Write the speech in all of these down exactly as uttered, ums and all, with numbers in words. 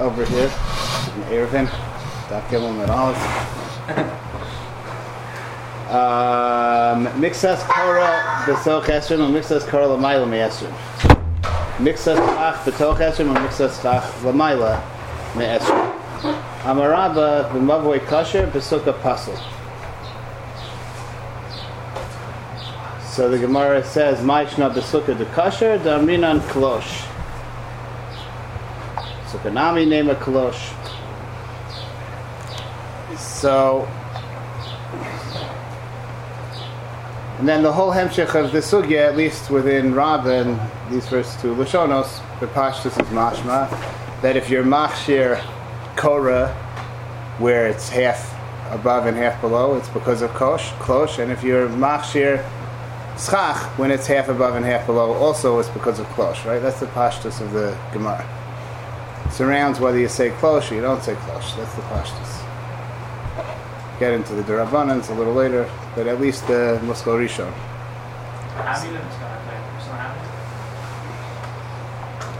over here. An Erevin. Daf Gimel Mid Aleph. Mixas Korah Betoch Esrim or Mixas Korah Lamayel Me'esrim. Mixas Schach Betoch Esrim or Mixas Schach Lamayel Me'esrim. Amaraba V'mavoy Kasher B'Sukkah Pasul. So the Gemara says, Ma'ishna B'Sukkah de Kasher D'Amrinan Klosh. Sukkah Nami name a Klosh. So, and then the whole hemshech of the sugya, at least within Raba and these first two Lashonos, the Pashtus is mashma, that if you're Machshir Korah, where it's half above and half below, it's because of Klosh, klosh. And if you're Machshir Schach, when it's half above and half below, also it's because of Klosh, right? That's the Pashtus of the Gemara. It surrounds whether you say Klosh or you don't say Klosh. That's the Pashtus. Get into the Durabanans a little later, but at least the Moskal Rishon.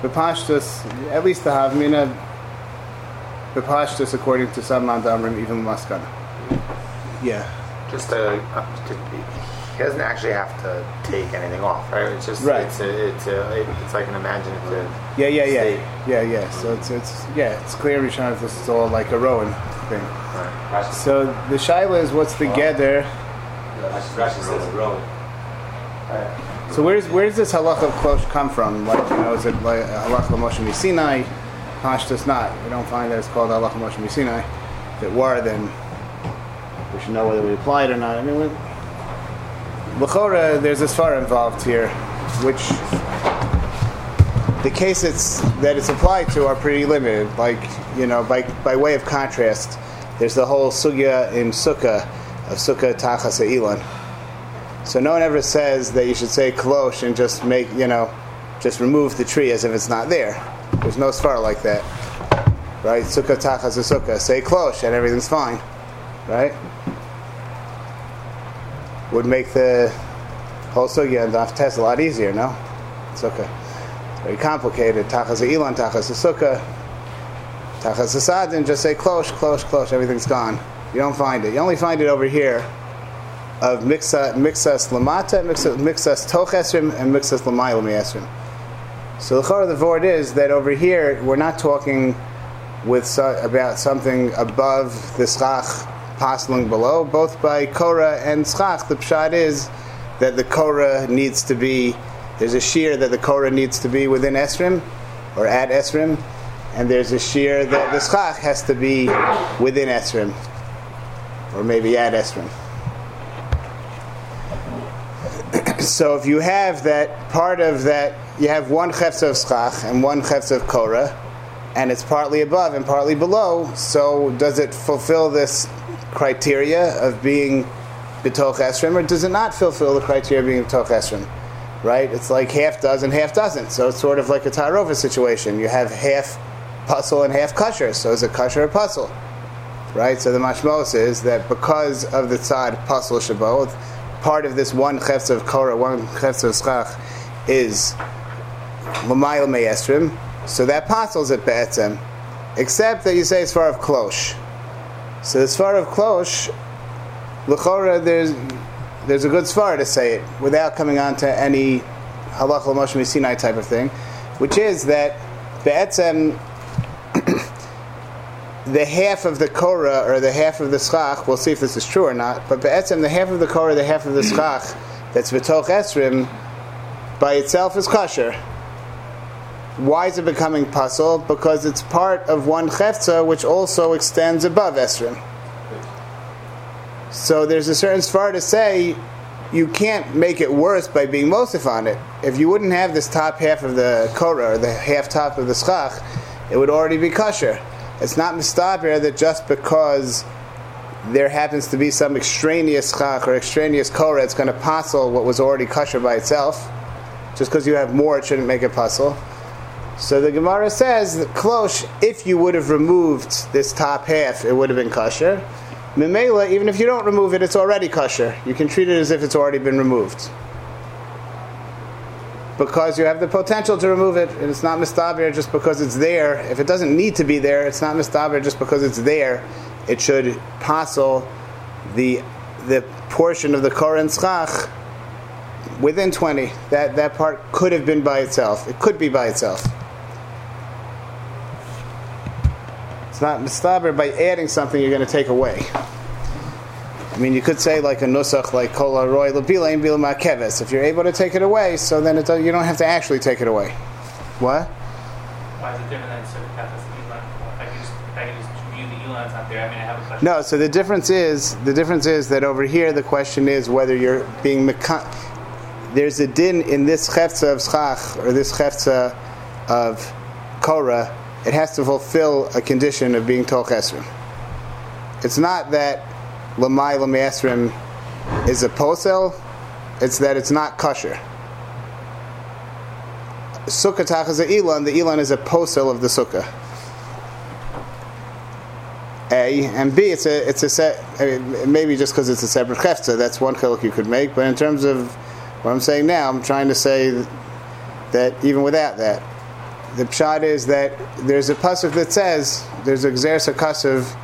The Pashtus, at least the Havmina, the Pashtus according to some Mandamrim, even Maskana. Yeah. Just to, he doesn't actually have to take anything off, right? It's just right. It's a, it's a, it's like an imaginative. Yeah, yeah, yeah, state. yeah, yeah. So it's it's yeah, it's clear Rishon. This is all like a Rowan thing. Right. So the shaila is what's the oh. gather. Yeah, so where's where's this halacha of klosh come from? Like, you know, is it like halacha Moshe Misinai? Pashtus not. We don't find that it's called halacha Moshe Misinai. If it were, then we should know whether we apply it or not. I mean, L'chora, there's a Svara involved here, which the cases that it's applied to are pretty limited. Like, you know, by by way of contrast, there's the whole sugya in Sukkah, of Sukkah Tachas Elan. So no one ever says that you should say Klosh and just make, you know, just remove the tree as if it's not there. There's no Svara like that. Right? Sukkah Tachas Sukkah. Say Klosh and everything's fine. Right? Would make the whole sugya and Daf Tes a lot easier, no? It's okay. It's very complicated. Tachas Elan, Tachas Sukkah, Tachas Sadin, just say Klosh, Klosh, Klosh, everything's gone. You don't find it. You only find it over here of Mixas Lamata, Mixas Toch Esrim, and Mixas Lamayel Esrim. So the Chor of the Vord is that over here, we're not talking with about something above the Schach, Pasling below, both by Korah and Schach. The pshat is that the Korah needs to be, there's a shear that the Korah needs to be within Esrim, or at Esrim, and there's a shear that the Schach has to be within Esrim, or maybe at Esrim. So if you have that part of that, you have one Chefza of Schach and one Chefza of Korah, and it's partly above and partly below, so does it fulfill this criteria of being Betoch Esrim, or does it not fulfill the criteria of being Betoch Esrim? Right? It's like half does and half doesn't. So it's sort of like a Tarova situation. You have half Pasul and half Kasher. So is it Kasher or Pasul? Right? So the Mashmos is that because of the Tzad Pasul Shaboth, part of this one Chefz of Korah, one Chefz of Schach is Lamayel Me'esrim. So that Pasul's at Be'etzem. Except that you say it's far of Klosh. So the Svara of Klosh, L'chora, there's there's a good Svara to say it without coming on to any Halach L'Moshe Misinai type of thing, which is that Be'etzem, the half of the Korah or the half of the Schach, we'll see if this is true or not, but Be'etzem, the half of the Korah, the half of the Schach, that's Betoch Esrim, by itself is Kasher. Why is it becoming Pasul? Because it's part of one Chefza, which also extends above Esrim. So there's a certain Sfar to say, you can't make it worse by being Mosif on it. If you wouldn't have this top half of the Korah, or the half top of the Schach, it would already be Kasher. It's not Mistabir that just because there happens to be some extraneous Schach or extraneous Korah, it's going to Pasul what was already Kasher by itself. Just because you have more, it shouldn't make it Pasul. So the Gemara says that Klosh, if you would have removed this top half, it would have been Kasher. Memela, even if you don't remove it, it's already Kasher. You can treat it as if it's already been removed. because you have the potential to remove it, and it's not mistaber just because it's there. If it doesn't need to be there, it's not mistaber just because it's there. It should pasul the the portion of the Korah and Schach within twenty. That that part could have been by itself. It could be by itself. It's not mistaber by adding something you're going to take away. I mean, you could say like a nusach, like kol haroy lebilein bilma keves. If you're able to take it away, so then it does, you don't have to actually take it away. What? Why is it different than certain katas elan? If I can just, if I can just view the elan's not there, I mean, I have a question. No, so the difference is the difference is that over here the question is whether you're being mekan. There's a din in this chefza of schach or this chefza of korah. It has to fulfill a condition of being toch esrim. It's not that Lamayel Esrim is a posel, it's that it's not kasher. Sukkah tach is a elan, the elan is a posel of the sukkah. A and B, it's a it's a set. I mean, maybe just because it's a separate chefza, that's one chiluk you could make. But in terms of what I'm saying now, I'm trying to say that even without that, the pshat is that there's a pasuk that says there's a gzeras hakasav.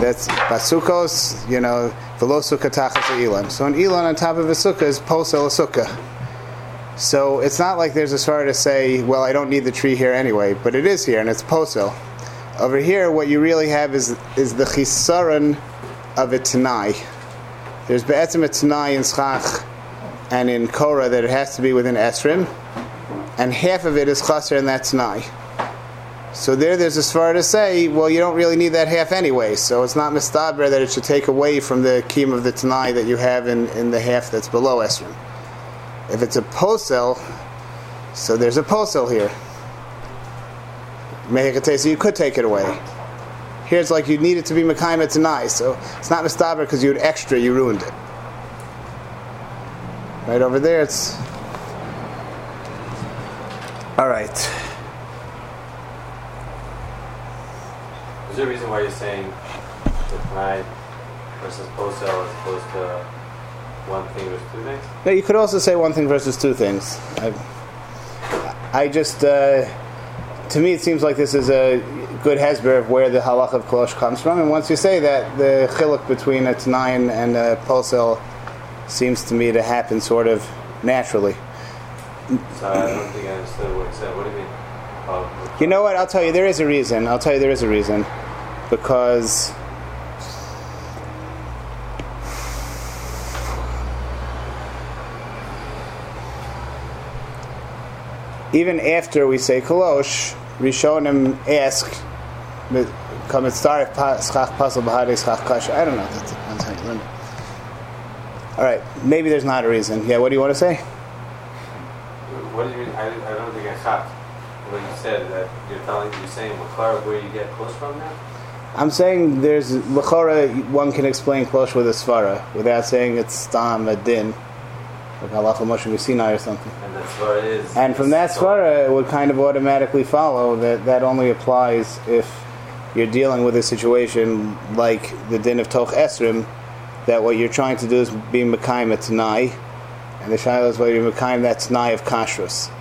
That's basukos, you know, velo sukkah tachas elan. So an elan on top of a sukkah is posel a sukkah. So it's not like there's a svara to say, well, I don't need the tree here anyway, but it is here and it's posel. Over here, what you really have is is the chisaron of a tanai. There's be'etzim a tanai in schach and in korah that it has to be within esrim, and half of it is chaser and that's tanai. So there, there's a svara to say, well, you don't really need that half anyway, so it's not mistaber that it should take away from the keem of the tanai that you have in, in the half that's below esrim. If it's a posel, so there's a posel here. So you could take it away. Here it's like you need it to be mekayim tanai, so it's not mistaber because you had extra, you ruined it. Right over there, it's... All right. Is there a reason why you're saying the Tanai versus Posel as opposed to one thing versus two things? No, you could also say one thing versus two things. I, I just, uh, to me, it seems like this is a good hesber of where the halach of Klosh comes from. And once you say that, the chiluk between a Tanai and a Posel seems to me to happen sort of naturally. Sorry, I don't think I understood what you said. What do you mean? Oh, you know what? I'll tell you, there is a reason. I'll tell you, there is a reason. Because even after we say Kolosh, Rishonim ask, come and start Schach Pasul Bahadeh Schach Kasher. I don't know. That's it. All right. Maybe there's not a reason. Yeah, what do you want to say? What do you mean? I, I don't think I caught what you said. That you're telling, you're saying Lachara, where you get Klosh from now? I'm saying there's Lachara, one can explain Klosh with a Svara without saying it's Stam, a Din, like Halacha Moshe Sinai or something. And that Svara is. And from that Svara, it would kind of automatically follow that that only applies if you're dealing with a situation like the Din of Toch Esrim, that what you're trying to do is be Mekayim a Tanai, and the Shiloh is whether you're Mekayim that Tanai of Kashrus.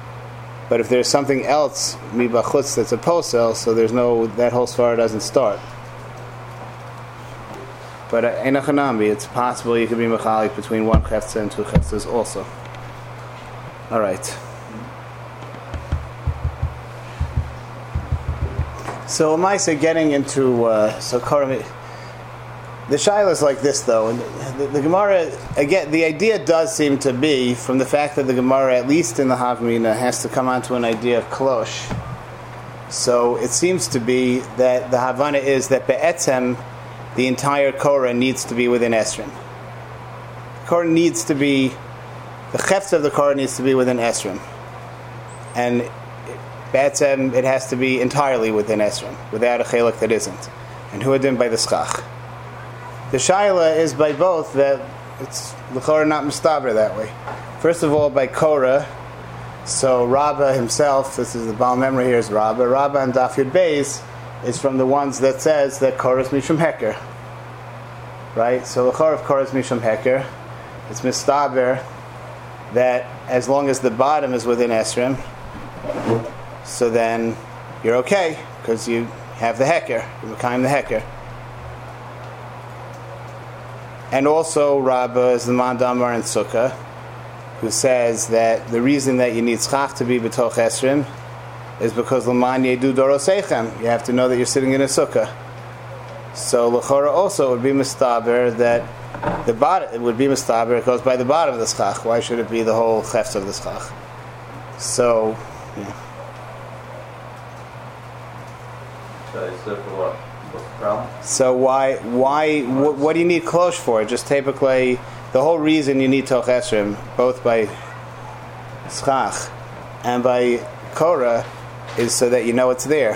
But if there's something else mibachutz that's a posel, so there's no, that whole svara doesn't start. But in a chanami, it's possible you could be machalik between one chefza and two chefzas also. All right. So Amaisa getting into uh, so Korah. The shaila is like this, though, and the, the, the Gemara again. The idea does seem to be from the fact that the Gemara, at least in the Havmina, has to come onto an idea of klosh. So it seems to be that the Havana is that be'etzem, the entire Korah needs to be within Esrim. The Korah needs to be, the chefza of the Korah needs to be within Esrim, and be'etzem it has to be entirely within Esrim, without a chelik that isn't. And who adin by the schach? The shaila is by both that it's l'chorah not mustaber that way. First of all, by Korah, so Raba himself, this is the Baal memory here is Raba, Raba and Daf Yud Beis is from the ones that says that Korah is mishum Heker. Right? So l'chorah of Korah is mishum Heker. It's mustaber that as long as the bottom is within Esrim, so then you're okay, because you have the Heker, you become the Heker. And also Raba is the Mandamar in Sukkah, who says that the reason that you need Schach to be Betoch Esrim is because Laman Yedu Dorosechem, you have to know that you're sitting in a Sukkah. So L'chora also would be Mistaber that the bottom, it would be Mistaber, it goes by the bottom of the Schach. Why should it be the whole Chefza of the Schach? So, yeah. So why why what, what do you need Klosh for? Just typically the whole reason you need Toch Esrim, both by Schach and by Korah, is so that you know it's there.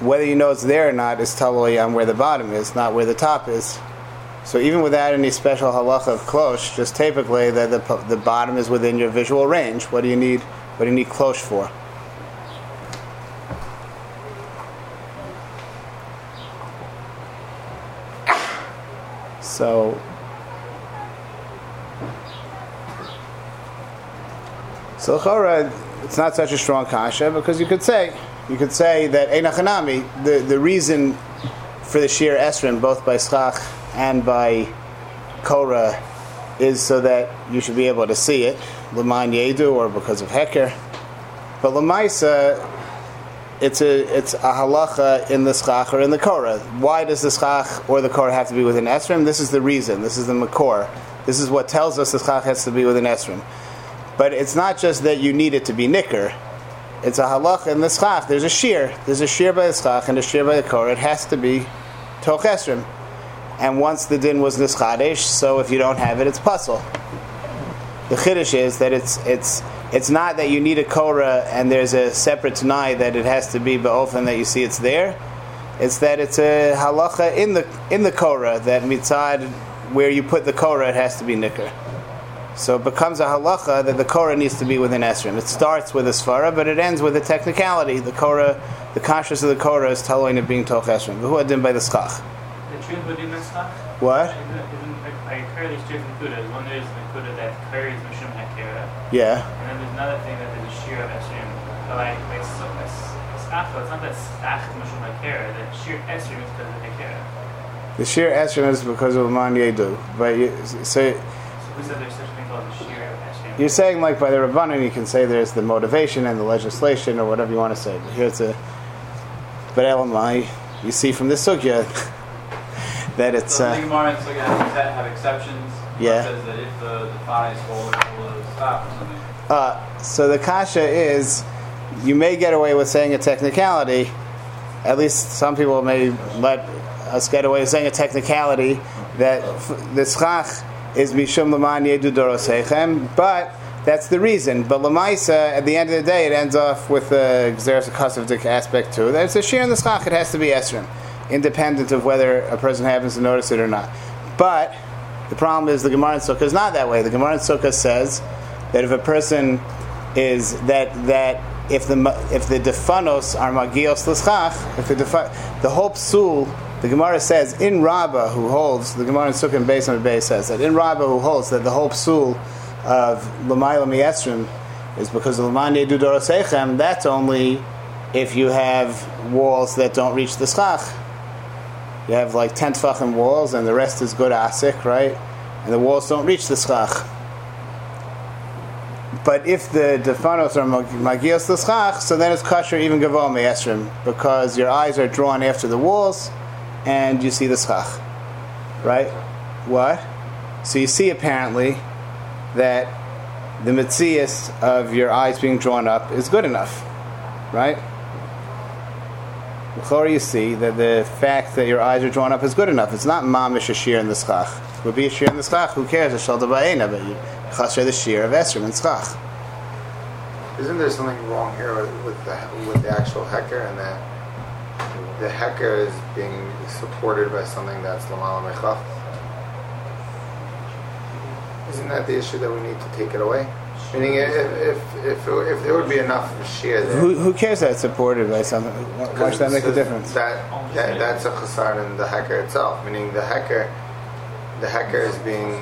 Whether you know it's there or not is totally on where the bottom is, not where the top is. So even without any special halacha of Klosh, just typically the, the the bottom is within your visual range. What do you need? What do you need Klosh for? So, so Korah, it's not such a strong kasha, because you could say, you could say that Einachanami, the, the reason for the sheer Esrim, both by Schach and by Korah, is so that you should be able to see it, Laman Yedu, or because of Heker. But Lamaisa, It's a it's a halacha in the Schach or in the Korah. Why does the Schach or the Korah have to be within Esrim? This is the reason. This is the Makor. This is what tells us the Schach has to be within Esrim. But it's not just that you need it to be Nicker. It's a halacha in the Schach. There's a shear. There's a shear by the Schach and a shear by the Korah. It has to be Toch Esrim. And once the din was Nischadesh, so if you don't have it, it's Pasul. The Chiddush is that it's it's... It's not that you need a Korah and there's a separate Tanai that it has to be Ba'ofen that you see it's there. It's that it's a halacha in the in the Korah that mitzad where you put the Korah it has to be Nicker. So it becomes a halacha that the Korah needs to be within Esrim. It starts with a Svara, but it ends with a technicality. The Korah, the conscious of the Korah is telling it being Toch Esrim. Who had done by the Schach? The truth within the Schach? What? Like curry, there's two Nakudas. One is Nakuda that curry is Mishum Hakera. Yeah. And then there's another thing that there's a shear of Esrim. Like, like, so, like, Schafa, it's not that Schach is Mishum Hakera. The shear Esrim is because of Hakera. The shear Esrim is because of Man Yedu. But you, so, so who said there's such a thing called the shear of Esrim? You're saying, like, by the Rabbanon, you can say there's the motivation and the legislation or whatever you want to say. But here's a. But Elan, you see from this Sukkah. That it's so the Gemara and Sukkah have exceptions. Yeah. Says that if the the Tanai is full, it will stop or something. Uh, so the kasha is, you may get away with saying a technicality. At least some people may let us get away with saying a technicality that the Schach is Mishum Laman Yedu Dorosechem, but that's the reason. But Lamaisa, at the end of the day, it ends off with the Gzeres HaKasavdik aspect too. That it's a shear in the Schach. It has to be Esrim, independent of whether a person happens to notice it or not. But the problem is the Gemara in Sukkah is not that way. The Gemara in Sukkah says that if a person is that that if the if the Defanos are Magios l'schach, if the defan, the whole Pasul, the Gemara says in Raba who holds the Gemara in Sukkah and Beis on Beis says that in Raba who holds that the whole Pasul of Lamayel mi'esrim is because of Laman Yedu Dorosechem. That's only if you have walls that don't reach the Schach. You have like ten tefachim walls, and the rest is good asik, right? And the walls don't reach the Schach. But if the Defanos are Magios the Schach, so then it's Kasher even Gavol Me'esrim, because your eyes are drawn after the walls, and you see the Schach, right? What? So you see apparently that the Mitzias of your eyes being drawn up is good enough, right? Before you see that the fact that your eyes are drawn up is good enough. It's not mamish a shear in the Schach. It would be a shear in the Schach. Who cares? It's Shalda Ba'ena, but you chasher the shear of Esrim and Schach. Isn't there something wrong here with the with the actual Heker, and that the Heker is being supported by something that's Lamala Mechaf? Isn't that the issue that we need to take it away? Meaning, if if if, if there would be enough shear there, who, who cares that it's supported by something? Why should that make a difference? That, that that's a chasar in the Heker itself. Meaning, the Heker, the Heker is being.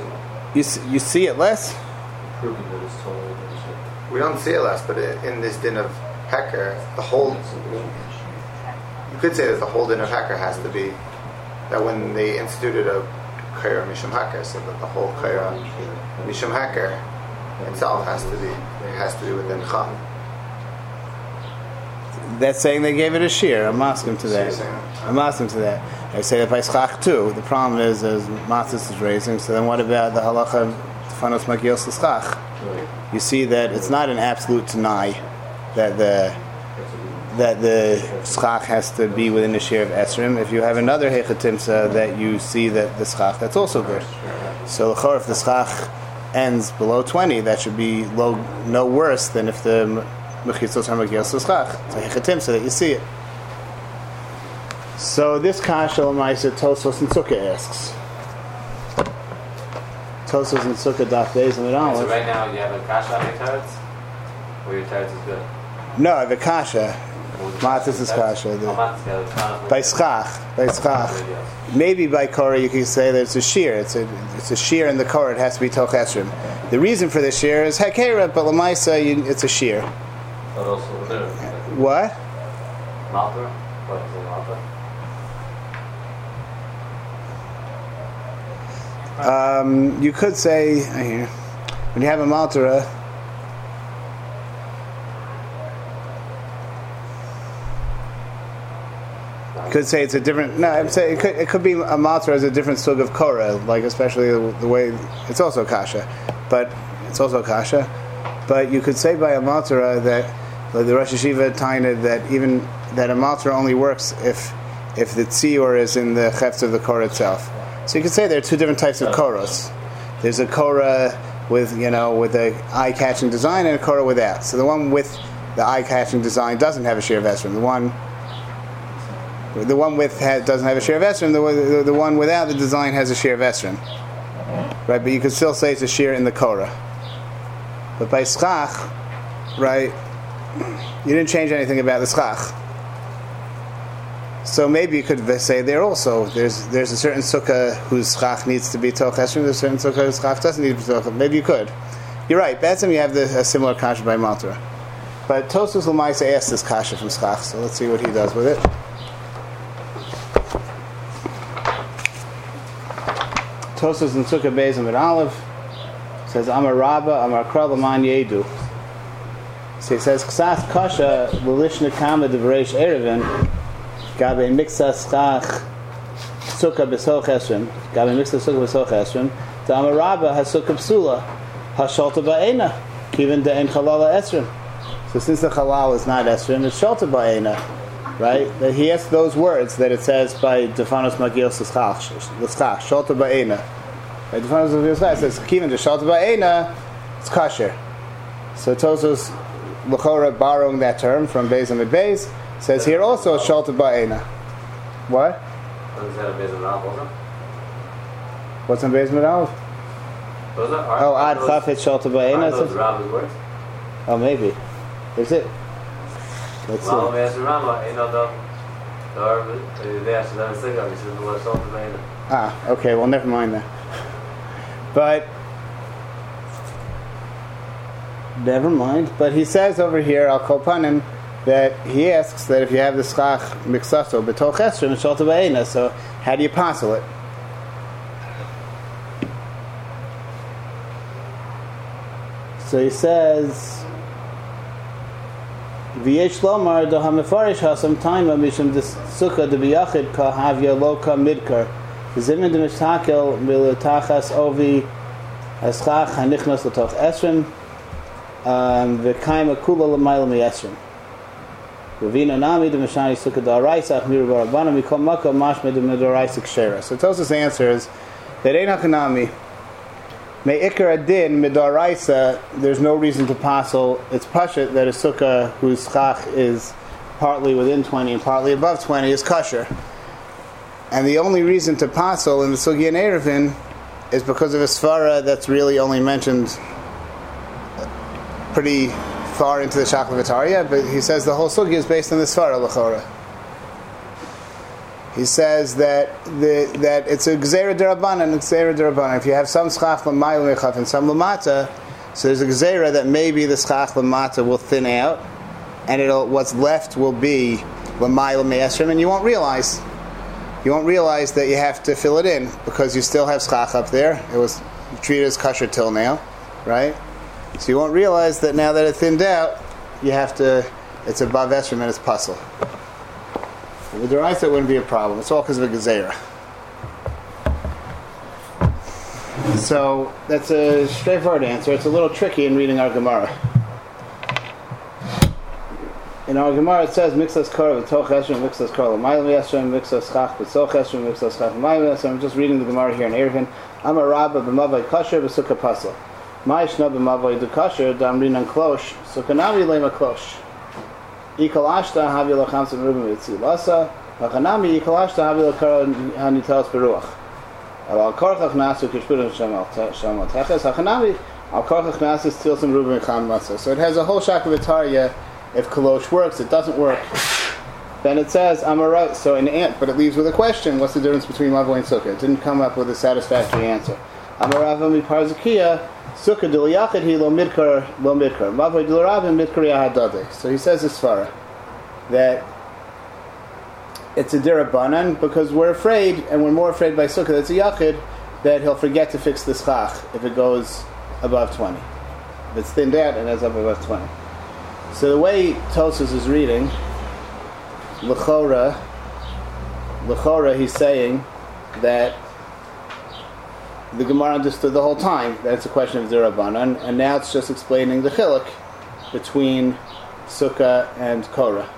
You see, you see it less. proving that it's totally legitimate. We don't see it less, but in this din of Heker, the whole, you could say that the whole din of Heker has to be that when they instituted a Korah Mishum Heker, so that the whole Korah Mishum Heker itself has to be, it has to be within Chum. That's saying they gave it a shear. I'm asking to that. I'm asking to that. I say that by Schach too. The problem is, as Matzis is raising, so then what about the Halacha Defanos Magios Schach? You see that it's not an absolute Tanai that the that the Schach has to be within the shear of Esrim. If you have another Hechatimsa that you see that the Schach, that's also good. So if the Schach ends below twenty, that should be low, no worse than if the Mechitzos HaMagios L'Schach. It's a Hechatim so that you see it. So this Kasher L'Maisa Tosos and Sukkah asks. Tosos and Sukkah Daf Beis and Medalmas. So right now you have a Kasher on your Teretz? Or your Teretz is good? No, the Kasher. Matzis is Kasher. By Schach. By Schach. Maybe by Korah you can say that it's a shear. It's a, it's a shear in the Korah. It has to be Toch Esrim. The reason for the shear is Hekera, but L'Maisa it's a shear. But also what? Malterah? What is a Malterah? Um, you could say here, when you have a Malterah, you could say it's a different. No, I'm saying it could, it could be a Malterah as a different sort of Korah, like especially the, the way it's also Kasha, but it's also Kasha. But you could say by a Malterah that. Like the Rosh Yeshiva Taina that even that a Malterah only works if if the tzior is in the Chefza of the Korah itself. So you could say there are two different types of Korahs. There's a Korah with you know with a eye-catching design and a Korah without. So the one with the eye-catching design doesn't have a shear of Esrim. The one the one with ha- doesn't have a shear of Esrim. The, the the one without the design has a shear of Esrim. Right, but you could still say it's a shear in the Korah. But by Schach, right. You didn't change anything about the Schach. So maybe you could say there also, there's there's a certain Sukkah whose Schach needs to be Toch Esrim, there's a certain Sukkah whose Schach doesn't need to be Toch. Maybe you could. You're right, Batsim, you have the, a similar Kasha by Malterah. But Tosus L'Maisa asked this Kasha from Schach, so let's see what he does with it. Tosus in Sukkah Beis Amud Aleph says, Amar Raba, Amar Kra L'man Yedu. So he says, Ksas Kasha Lelishna Kama Devreish Erevin Gabe Mixas Chach Sukkah B'Soch Esrim Gabe Mixas Sukkah B'Soch Esrim Dama Rabba HaSukkah P'Sula HaSholta Ba'ena Kivin De'en Chalala Esrim. So since the Chalal is not Esrim, it's Sholta Ba'ena. Right? That he has those words that it says by Defanos Magios L'Schach Sholta Ba'ena. By Defanos Magios L'Schach it says Kivin De Sholta Ba'ena it's Kasher. So Tosos L'chora borrowing that term from Beis Amid Beis says here also Shalta Ba'ena. What? Is that a Beis Amid Aleph? What's on Beis Amid Aleph? Oh, Ad Chafet Shalta Ba'ena. Those Rambam's words? Oh, maybe. Is it? Let's see. Well, Beis Amid Aleph ain't no double. The Arab, they asked them to sing up. He said the word Shalta Ba'ena. Ah, okay. Well, never mind then. But. Never mind. But he says over here, Al Kol Panim, that he asks that if you have the Schach Miksaso, Betoch Esrim, Sholta Ba'ena, so how do you Pasul it? So he says, V'yesh Lomar, Do HaMefarish HaSam Taima, Mishim D'Sukkah D'Biyachid, Ka Havya Loka Midkar, Zimin D'Mishtakel, Milutachas Ovi, Haschach, Hanichnos L'Toch Esrim, Um, V'kaima kula l'mayla mi'esrim. Ravina nami d'mashani sukkah d'araisa achmir barabana mikol maka mashme d'midaraisa kshera. So Tosa's answer is that ein hakanami me ikar adin midaraisa. There's no reason to pasul. It's pashut that a sukkah whose schach is partly within twenty and partly above twenty is kasher. And the only reason to pasul in the sugya and erevin is because of a svara that's really only mentioned pretty far into the Shaklavataria, but he says the whole sugi is based on the Svara L'chora. He says that the, that it's a Gzeira D'Rabbanan and Gzeira D'Rabbanan. If you have some Schach L'mayla Mechaf and some Lamata, So there's a gzeira that maybe the schach lamata will thin out, and it'll what's left will be lamayel me'esrim, and you won't realize. You won't realize that you have to fill it in because you still have schach up there. It was treated as kasher till now, right? So you won't realize that now that it thinned out, you have to. It's above esrim and it's pasul. With the rice, that wouldn't be a problem. It's all because of a gzeira. So that's a straightforward answer. It's a little tricky in reading our Gemara. In our Gemara it says mixas Korah Betoch Esrim, mixas Korah Lamayel Esrim, mixas Schach Betoch Esrim, mixas Schach Lamayel Esrim. I'm just reading the Gemara here in Erevin. I'm a Raba b'mavai Kasher b'Sukkah Pasul. Ma'ishna b'mavai du Kasher damrin and Klosh Sukkah Navi lema Klosh. Ikal Ashta havi lachamsa merubim Mitzilsa lachanami Ikal Ashta havi lakara hanitalas beruach. Al korchach nasu kishpurim shamal teches hachanami al korchach nasu tzilsim rubim cham matza. So it has a whole shakavitarya. If Kalosh works, it doesn't work. Then it says Amara. So an ant, but it leaves with a question: what's the difference between Mavoi and Sukkah? It didn't come up with a satisfactory answer. Rav Ami Parzakya Sukkah d'liyachid he lo midkar lo midkar Mavoi d'l'ravim midkar yahadadek. So he says this Svara that it's a derabanan because we're afraid, and we're more afraid by Sukkah that's a yachid, that he'll forget to fix the schach if it goes above twenty. If it's thinned out and it's up above twenty. So the way Tosos is reading, l'chora, l'chora he's saying that the Gemara understood the whole time that it's a question of derabanan, and now it's just explaining the chiluk between Sukkah and Korah.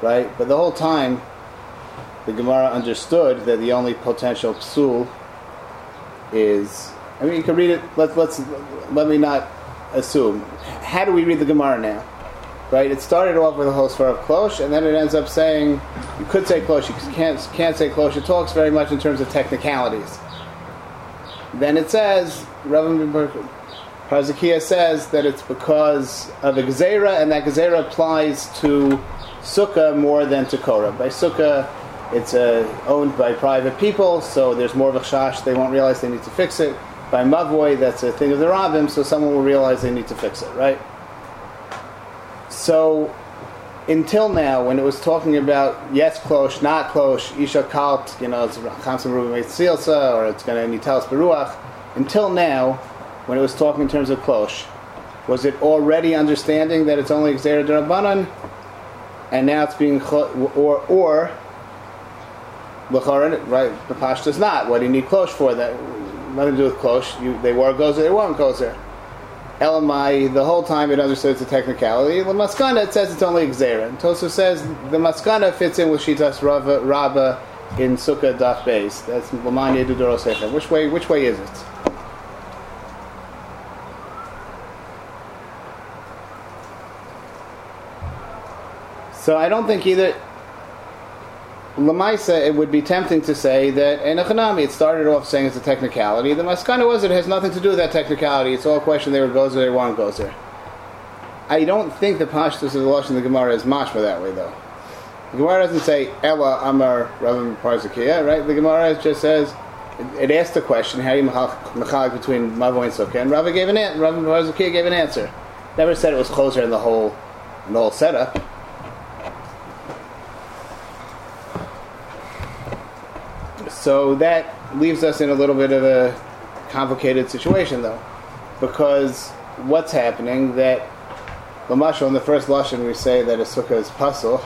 Right? But the whole time, the Gemara understood that the only potential psul is. I mean, you can read it. Let, let's let me not assume. How do we read the Gemara now? Right? It started off with a whole svar of klosh, and then it ends up saying you could say klosh, you can't can't say klosh. It talks very much in terms of technicalities. Then it says Rav Parzakya says that it's because of a gzeira, and that gzeira applies to Sukkah more than to Korah. By Sukkah, it's uh, owned by private people, so there's more of a chash. They won't realize they need to fix it. By Mavoi, that's a thing of the Ravim, so someone will realize they need to fix it, right? So, until now, when it was talking about yes, klosh, not klosh, isha kalt, you know, it's chamsam rubim tzilsa, or it's going to nitalas beruach. Until now, when it was talking in terms of klosh, was it already understanding that it's only gzeira d'rabanan? And now it's being or or l'charen, right? The Pashtus not. What do you need klosh for? That nothing to do with klosh. You, they were goes there. They weren't goes there. Elamai the whole time it understood it's a technicality. The maskana it says it's only gzeira. And Tosos says the maskana fits in with shitas Rava, Raba in Sukkah Daf Beis. That's l'manye du doros heker. Which way? Which way is it? So I don't think either. Lamaisa, it would be tempting to say that enochanami. It started off saying it's a technicality. The maskana was it has nothing to do with that technicality. It's all a question. They were gozer, they weren't gozer. I don't think the pashtus of the Lushon in the Gemara is mashma that way though. The Gemara doesn't say Ella Amar Rav Ami Parzakya, right? The Gemara just says it, it asked the question how you mechalik between Mavoi and Sukkah, and Rava gave an answer. Rav Ami Parzakya gave an answer. Never said it was closer in the whole in the whole setup. So that leaves us in a little bit of a complicated situation, though, because what's happening that Lamashal in the first Lushon we say that a sukkah is pasul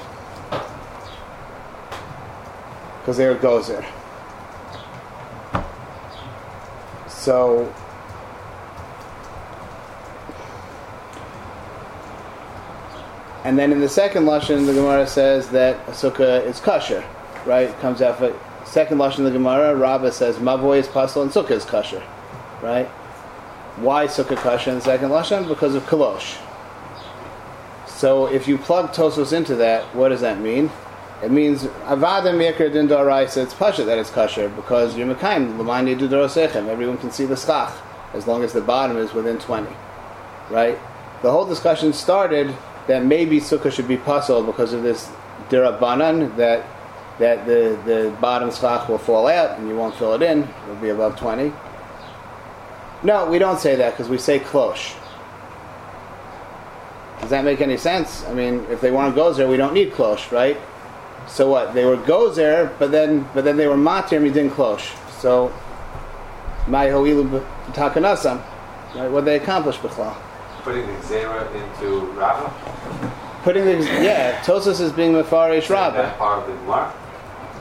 because there it goes there. So and then in the second Lushon the Gemara says that a sukkah is kasher, right? It comes out for. Second Lushon in the Gemara, Raba says Mavoi is Pasul and Sukkah is Kasher, right? Why Sukkah Kasher in the second Lushon? Because of Kalosh. So if you plug Tosos into that, what does that mean? It means Avada Meker Din Doraisa. It's Pasha that is Kasher because you're Mekayim L'Mani Du Dorosechem. Everyone can see the schach as long as the bottom is within twenty, right? The whole discussion started that maybe Sukkah should be Pasul because of this Dirabanan that. That the, the bottom schach will fall out and you won't fill it in. It'll be above twenty. No, we don't say that because we say klosh. Does that make any sense? I mean, if they want to go there, we don't need klosh, right? So what? They were gozer, but then but then they were matir, he didn't klosh. So my hoilu b'takanasam. Right? What they accomplished b'chla? Putting the zera into Rava. Putting the yeah. Tosos is being mefarish Rava. That part of the Gemara.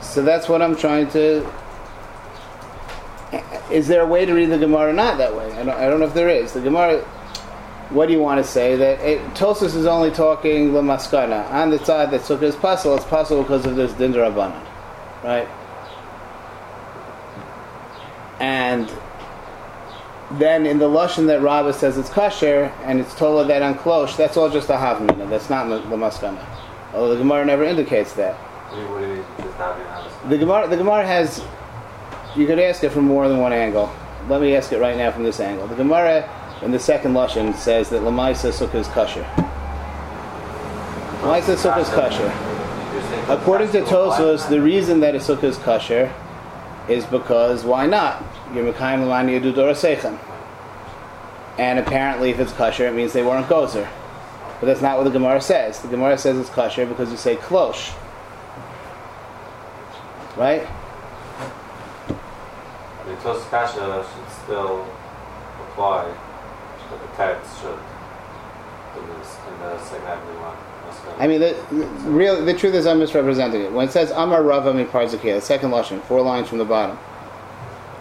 So that's what I'm trying to. Is there a way to read the Gemara not that way? I don't, I don't know if there is. The Gemara. What do you want to say? That it, Tosos is only talking lemaskana on the side that Sukkah is Pasul. It's Pasul because of this din derabanan, right? And then in the Lushon that Raba says it's Kasher and it's Tola that on Klosh. That's all just a havmina. That's not lemaskana. Although the Gemara never indicates that. What do you mean? The Gemara, the Gemara has. You could ask it from more than one angle. Let me ask it right now from this angle. The Gemara. And the second Lushon says that Lamaisa Sukkah is Kasher. Lamaisa Sukkah is Kasher. According to Tosos, the reason that a Sukkah is Kasher is because, why not? You're Mekayim L'Mani Yadu Dor HaSeichem. And apparently if it's Kasher, it means they weren't Gozer. But that's not what the Gemara says. The Gemara says it's Kasher because you say Klosh. Right? I mean, Tosos Kasher should still apply. But the Chetz should in the second one. I mean, the, the real the truth is I'm misrepresenting it. When it says Amar Rav Ami Parzakya, the second Lashon, four lines from the bottom.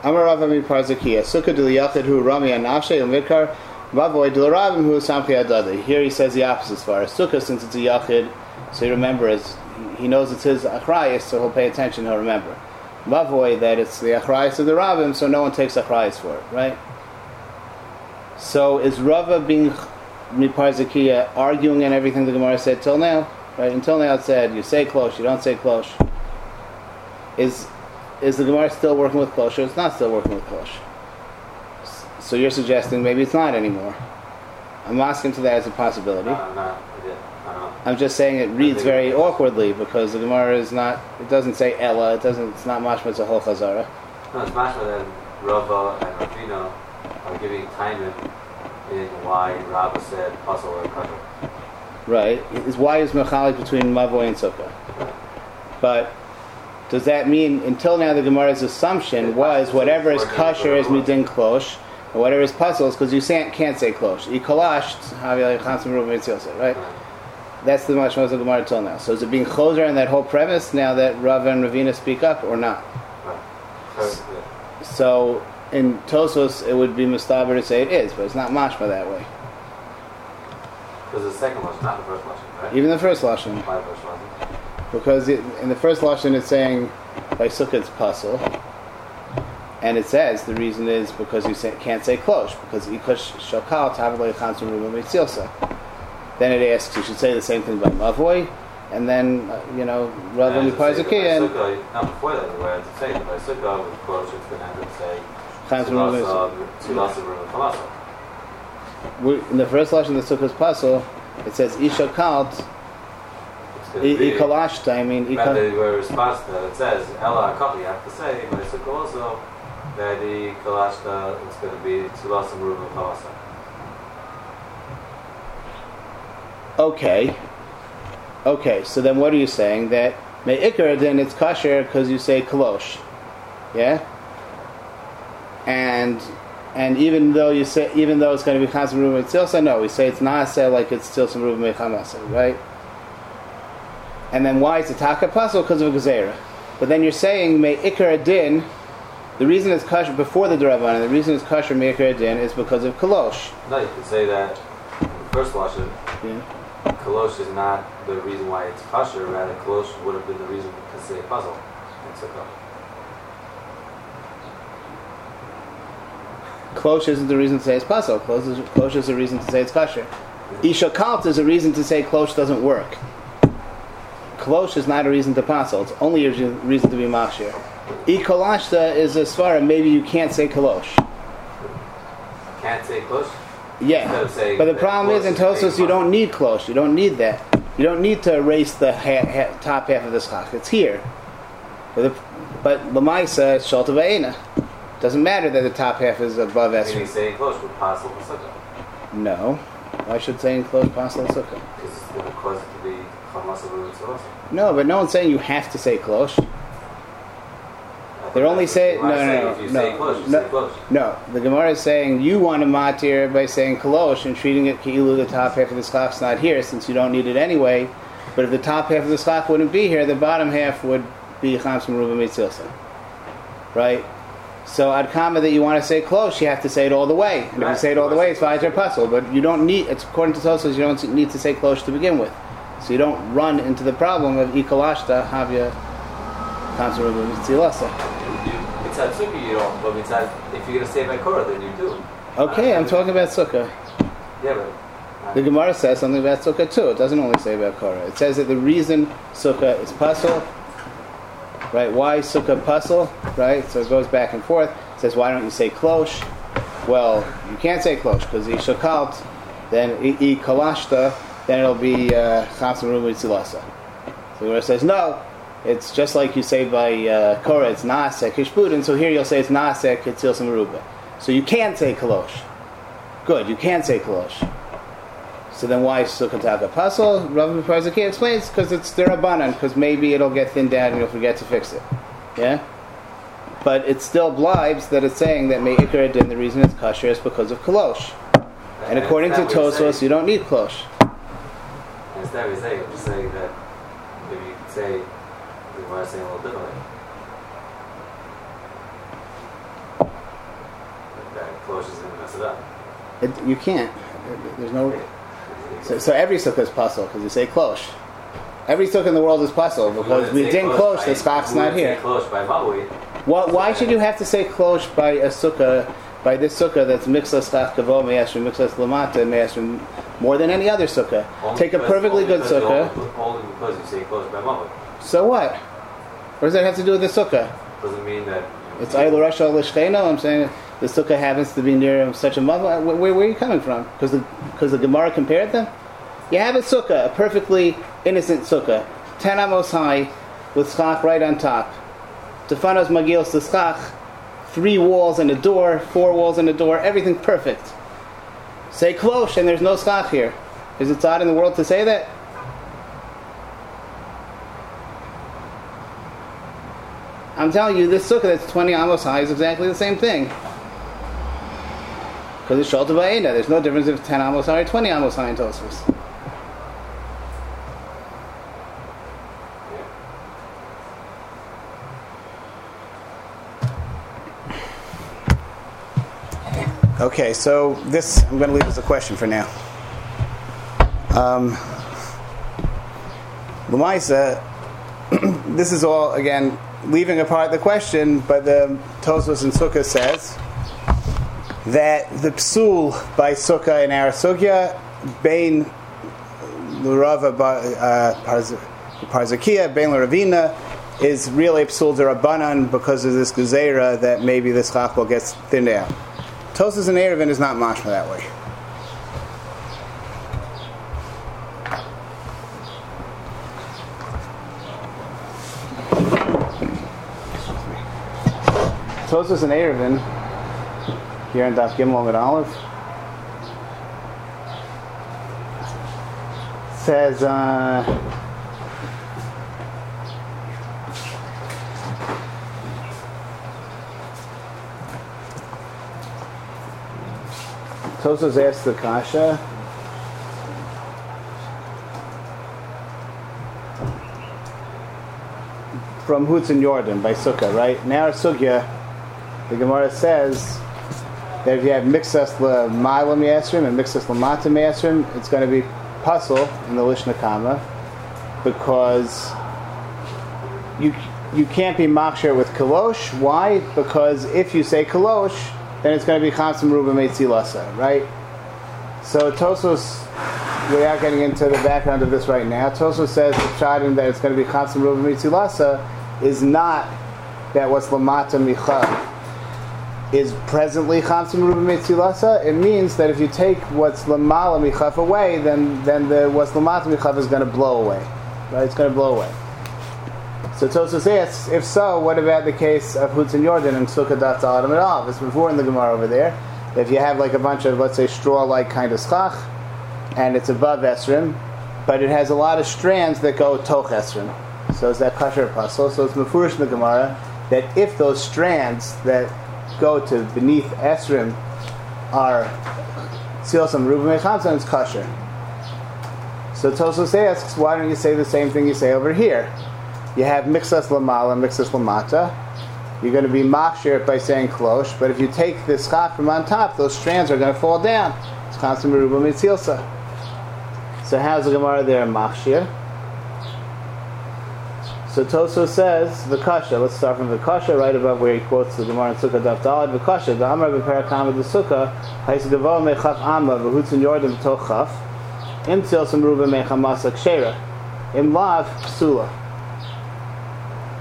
Amar Rav Ami Parzakya, Sukkah du liyachid hu rami anafshe umidkar vavoy du l'rabim hu samchi adadi. Here he says the opposite Svara. Sukkah, since it's a yachid, so he remembers, he knows it's his achrayis, so he'll pay attention, he'll remember. Vavoy, that it's the achrayis of the Ravim, so no one takes achrayis for it, right? So is Rava being Miparzakia arguing and everything the Gemara said till now? Right? Until now it said you say klosh, you don't say klosh. Is is the Gemara still working with klosh, or it's not still working with klosh? So you're suggesting maybe it's not anymore. I'm asking to that as a possibility. No, no, no. I'm just saying it reads very awkwardly because the Gemara is not. It doesn't say Ella. It doesn't. It's not mashma. It's a whole chazara. No, it's mashma that Rava and Ravina are giving time in, in why Rava said Pasul or Kasher. Right. Is why is Mechalik between Mavoy and Sukkah. Right. But does that mean until now the Gemara's assumption was whatever is Kasher is Midin Klosh and whatever is Pasul is because you can't say Klosh. Ikolash, right? That's the much most of the Gemara until now. So is it being closer on that whole premise now that Rava and Ravina speak up or not? Right. So in Tosos, it would be mustaber to say it is, but it's not mashma that way. Because the second lashon, not the first lashon, right? Even the first lashon. Why the first lashon? Because it, in the first lashon, it's saying by Sukkah it's Pasul, and it says the reason is because you say, can't say klosh because ikush shakal tavlei chansum ruba Mitzilsa. Then it asks you should say the same thing by mavoy, and then uh, you know rather than by Sukkah. Not before that, where it's saying by Sukkah with klosh, it's going to end up saying. We, in the first lesson that took us Pasul, it says Isha Kalt Ikalashta, I mean Ika were response to that it says Ella Kali, you have to say by Sukkah also that the Kalashta is gonna be Tzilsa Ruba Palasa. Okay. Okay, so then what are you saying? That may Ikar then it's Kasher because you say Kalosh. Yeah? And and even though you say even though it's going to be chansam ruva tzilsa, no, we say it's not said like it's still some ruva mechamasa, right? And then why is it taka pasul? Because of a gezerah. But then you're saying may ikar adin. The reason it's kasher before the derabanan. The reason it's kasher may ikar adin is because of kalosh. No, you could say that in the first lashon. Yeah. Kalosh is not the reason why it's kasher. Rather, kalosh would have been the reason to say pasul and sukkah. Klosh isn't the reason to say it's Pasul. Klosh is, klosh is the reason to say it's Kasher. Isha Kalt is a reason to say Klosh doesn't work. Klosh is not a reason to Pasul. It's only a reason to be Machshir. Ikolashta is a Svara. Maybe you can't say Klosh. Can't say Klosh? Yeah. But the problem is in Tosos you don't need Klosh. You don't need that. You don't need to erase the ha- ha- top half of the Schach. It's here. But Lamaisa is Shalta Va'ena. Doesn't matter that the top half is above Esrim. Did he say enclosed with Pasul and Sukkah? No. Why should saying enclosed Pasul and Sukkah? Because it's going to cause it to be Chamasavu and Tzilsa. No, but no one's saying you have to say Klosh. They're only saying no, no, no, no, no, no. The Gemara is saying you want to matir by saying Klosh and treating it keilu the top half of the schach's not here since you don't need it anyway. But if the top half of the schach wouldn't be here, the bottom half would be chamsum ruba mitzilsa, right? So ad kama that you want to say Klosh, you have to say it all the way. And if you say it all the way, it's vayizer pasul. But you don't need. It's according to Tosos, you don't need to say Klosh to begin with, so you don't run into the problem of ikalashta havya chamsum ruba mitzilsa. Inside Sukkah you don't, but inside, if you're going to say by Korah, then you do. Okay, I'm talking about Sukkah. Yeah, but... The Gemara says something about Sukkah too. It doesn't only say about Korah. It says that the reason Sukkah is Pasul, right? Why Sukkah Pasul, right? So it goes back and forth. It says, why don't you say Klosh? Well, you can't say Klosh, because Ishakalt, then I Kalashta, then it'll be Chamsum Ruba Tzilasa. So the Gemara says, no. It's just like you say by uh, Korah, it's Nasek Hishbud, and so here you'll say it's Nasek Tzilsa Meruba. So you can say Klosh. Good, you can say Klosh. So then why Sukkah Taka Pasul? Rav Ami Parzakya explains, because it's Derabanan, because maybe it'll get thinned out and you'll forget to fix it. Yeah? But it still blibes that it's saying that Me'ikar Adin, the reason it's Kasher is because of Klosh. And, and according to Tosos, you don't need Klosh. That's not what you're saying. I'm just saying that if you say... Why say a little differently? That Klosh is going to mess it up. It, you can't. There's no. So, so every sukkah is Pasul because you say Klosh. Every sukkah in the world is Pasul because we didn't Klosh. The schach's not here. Klosh by what? Why should you have to say Klosh by a sukkah? By this sukkah that's mixlas schach kavod me'esrim mixlas lamata me'esrim more than any other sukkah. Only Take a perfectly good sukkah. Only because you say Klosh by mavui. So what? What does that have to do with the sukkah? Doesn't mean that it's Ayla Rasha Lishcheno. I'm saying the sukkah happens to be near such a mother. Where, where, where are you coming from? Because the because the Gemara compared them. You have a sukkah, a perfectly innocent sukkah, ten amos high, with schach right on top. Defanos Magios the schach, three walls and a door, four walls and a door, everything perfect. Say Klosh, and there's no schach here. Is it odd in the world to say that? I'm telling you, this sukkah that's twenty amos high is exactly the same thing. Because it's sholta ba'eda. There's no difference if it's ten amos high or twenty amos high in Tosfos. Okay, so this I'm going to leave as a question for now. Um, Lamaisa, this is all again. Leaving apart the question, but the Tosos and Sukkah says that the Pasul by Sukkah in our Sugya, Bain Lurava Parzakia, Bain Ravina, is really Pasul Derabanan because of this Gezeira that maybe this Chachol gets thinned out. Tosos and Erevin is not mashma that way. Tosos and Erevin here in Daf Gimel with Olive says uh, Tosos asks the Kasha. From Hutz and Jordan by Sukkah, right? Now Sugya. The Gemara says that if you have mixas la'ma'ala me'asrim and mixas la'mata me'asrim, it's going to be Pasul in the Lishna Kama because you you can't be machshir with Klosh. Why? Because if you say Klosh, then it's going to be chamsum ruba me'tzilasa, right? So Tosos, without getting into the background of this right now, Tosos says the pshat that it's going to be chamsum ruba me'tzilasa is not that what's lamata micha is presently chamsum ruba mitzilasa. It means that if you take what's lamala michaf away, then then the what's lamata michaf is going to blow away. Right? It's going to blow away. So Tosos asks, if so, what about the case of Hutz and Jordan and Sukkah Datz Adam et Al? It's before in the Gemara over there. If you have like a bunch of, let's say, straw-like kind of schach, and it's above Esrim, but it has a lot of strands that go toch Esrim. So is that Kasher Pasul? So it's mefurish in the Gemara that if those strands that go to beneath Esrim are Tzilsa Merubah Mechamsa, it's Kasher. So Tosos asks, why don't you say the same thing you say over here? You have mixas lamala, mixas lamata. You're going to be machshir by saying klosh, but if you take the schach from on top, those strands are going to fall down. It's constant merubah mitzilsa. So how's the Gemara there in machshir? So Tosos says, v'kasha, let's start from v'kasha, right above where he quotes the Gemara in Sukkah Daf Daled, v'kasha, v'amra v'perakam v'sukkah, ha'is gavo mechaf amma v'hutzin yordim tochaf, im tzilsa merubah mechamasa kshera, im lav psula.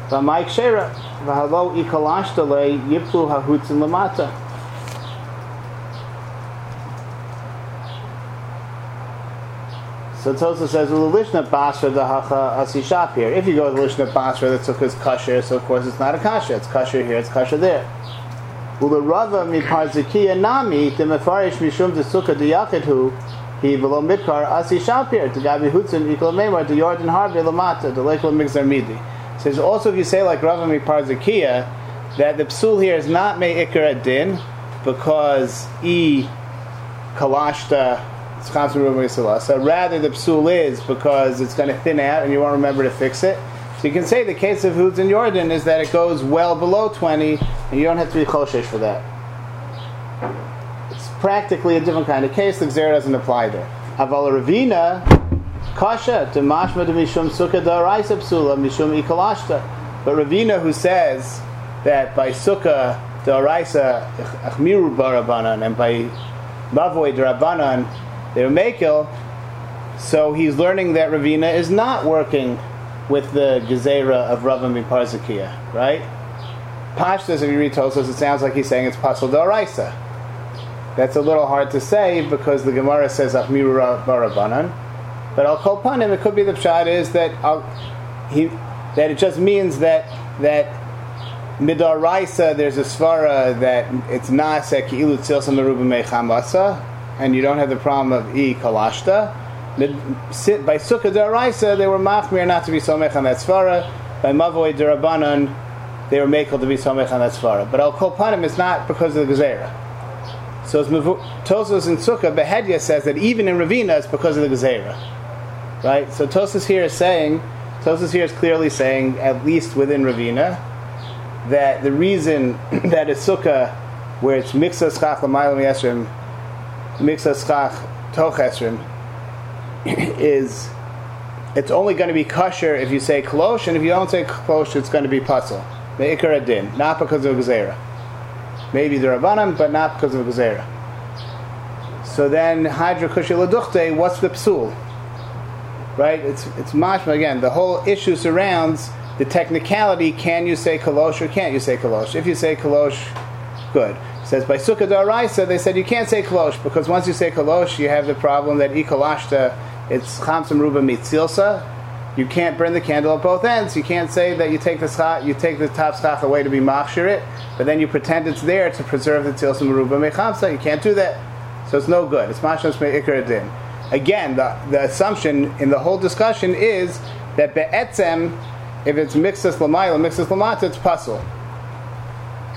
V'amai kshera, v'halo ikalashtalei yiplu hahutzin lamata. So Tosos says, well, the Lishna Basra dahacha asishap here. If you go to the Lishna Basra, the Sukkah is kasher, so of course it's not a kasher. It's kasher here, it's kasher there. Well, the Rav Ami Parzakya nami, the mefarish mishum the Sukkah de yakidhu, he below mitkar asishap here. The Gabi Hutzin, Ikla Memar, the Yordan Harbe Lamata, the Lekla Migzar Midi. Says also if you say like Rav Ami Parzakya that the psul here is not me ikar din because e kalashta it's constant rubbing so rather the psul is because it's going to thin out and you won't remember to fix it. So you can say the case of Hutz and Jordan is that it goes well below twenty and you don't have to be choshesh for that. It's practically a different kind of case. The Xer doesn't apply there. Aval Ravina Kasha to mashma to mishum sukkah daraisa psula mishum ikalashta. But Ravina, who says that by sukkah daraisa achmiru barabanan and by mavoy darabanan they're mekel, so he's learning that Ravina is not working with the gezerah of Rav Ami Parzakya, right? Pashtus, if you read Tosos, it sounds like he's saying it's pasul daraisa. That's a little hard to say because the Gemara says achmiru barabanan. But I'll call upon him. It could be the pshat is that I'll, he that it just means that that midaraisa there's a svara that it's nasek ilut silsa merubah mechamasa, and you don't have the problem of e kalashta. By sukkah daraisa they were machmir not to be somech on that svara. By mavoi derabanan they were mekel to be somech on that svara. But I'll call upon him. It's not because of the gezerah. So it's Tosos in Sukkah. Behedya says that even in Ravina it's because of the gezerah. Right, so Tosos here is saying, Tosos here is clearly saying, at least within Ravina, that the reason that a sukkah where it's mixa schach l'maylam yesrim, mixa schach toch esrim, is it's only going to be kasher if you say klosh, and if you don't say klosh, it's going to be pasul. Me'ikar adin, not because of gezerah. Maybe the rabbanim, but not because of gezerah. So then, hydra kushi laduchte, what's the psul? Right, it's it's mashma again. The whole issue surrounds the technicality. Can you say kalosh or can't you say kalosh? If you say kalosh, good. It says by sukkah d'oraisa they said you can't say kalosh because once you say kalosh, you have the problem that ikalashta it's chamsam ruba mitzilsa. You can't burn the candle at both ends. You can't say that you take the schach, you take the top schach away to be machshir it, but then you pretend it's there to preserve the tzilsa merubah mechamsa. You can't do that, so it's no good. It's mashmas me'ikar din. Again, the, the assumption in the whole discussion is that be'etzem, if it's mixas lamayla, mixas lamata, it's pasul.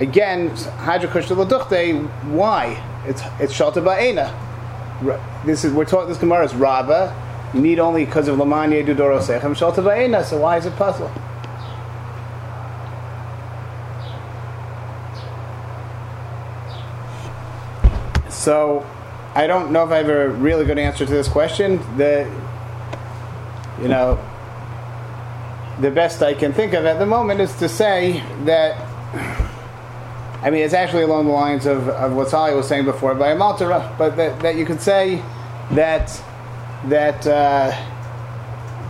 Again, hydrokush laduchte, why? It's it's shalta ba'ena. This is we're taught this Gemara is Raba. You need only because of lamanye du dorosechem shalta ba'ena. So why is it pasul? So. I don't know if I have a really good answer to this question. The, you know, the best I can think of at the moment is to say that, I mean, it's actually along the lines of, of what Sali was saying before by Malterah, but that, that you could say that that uh,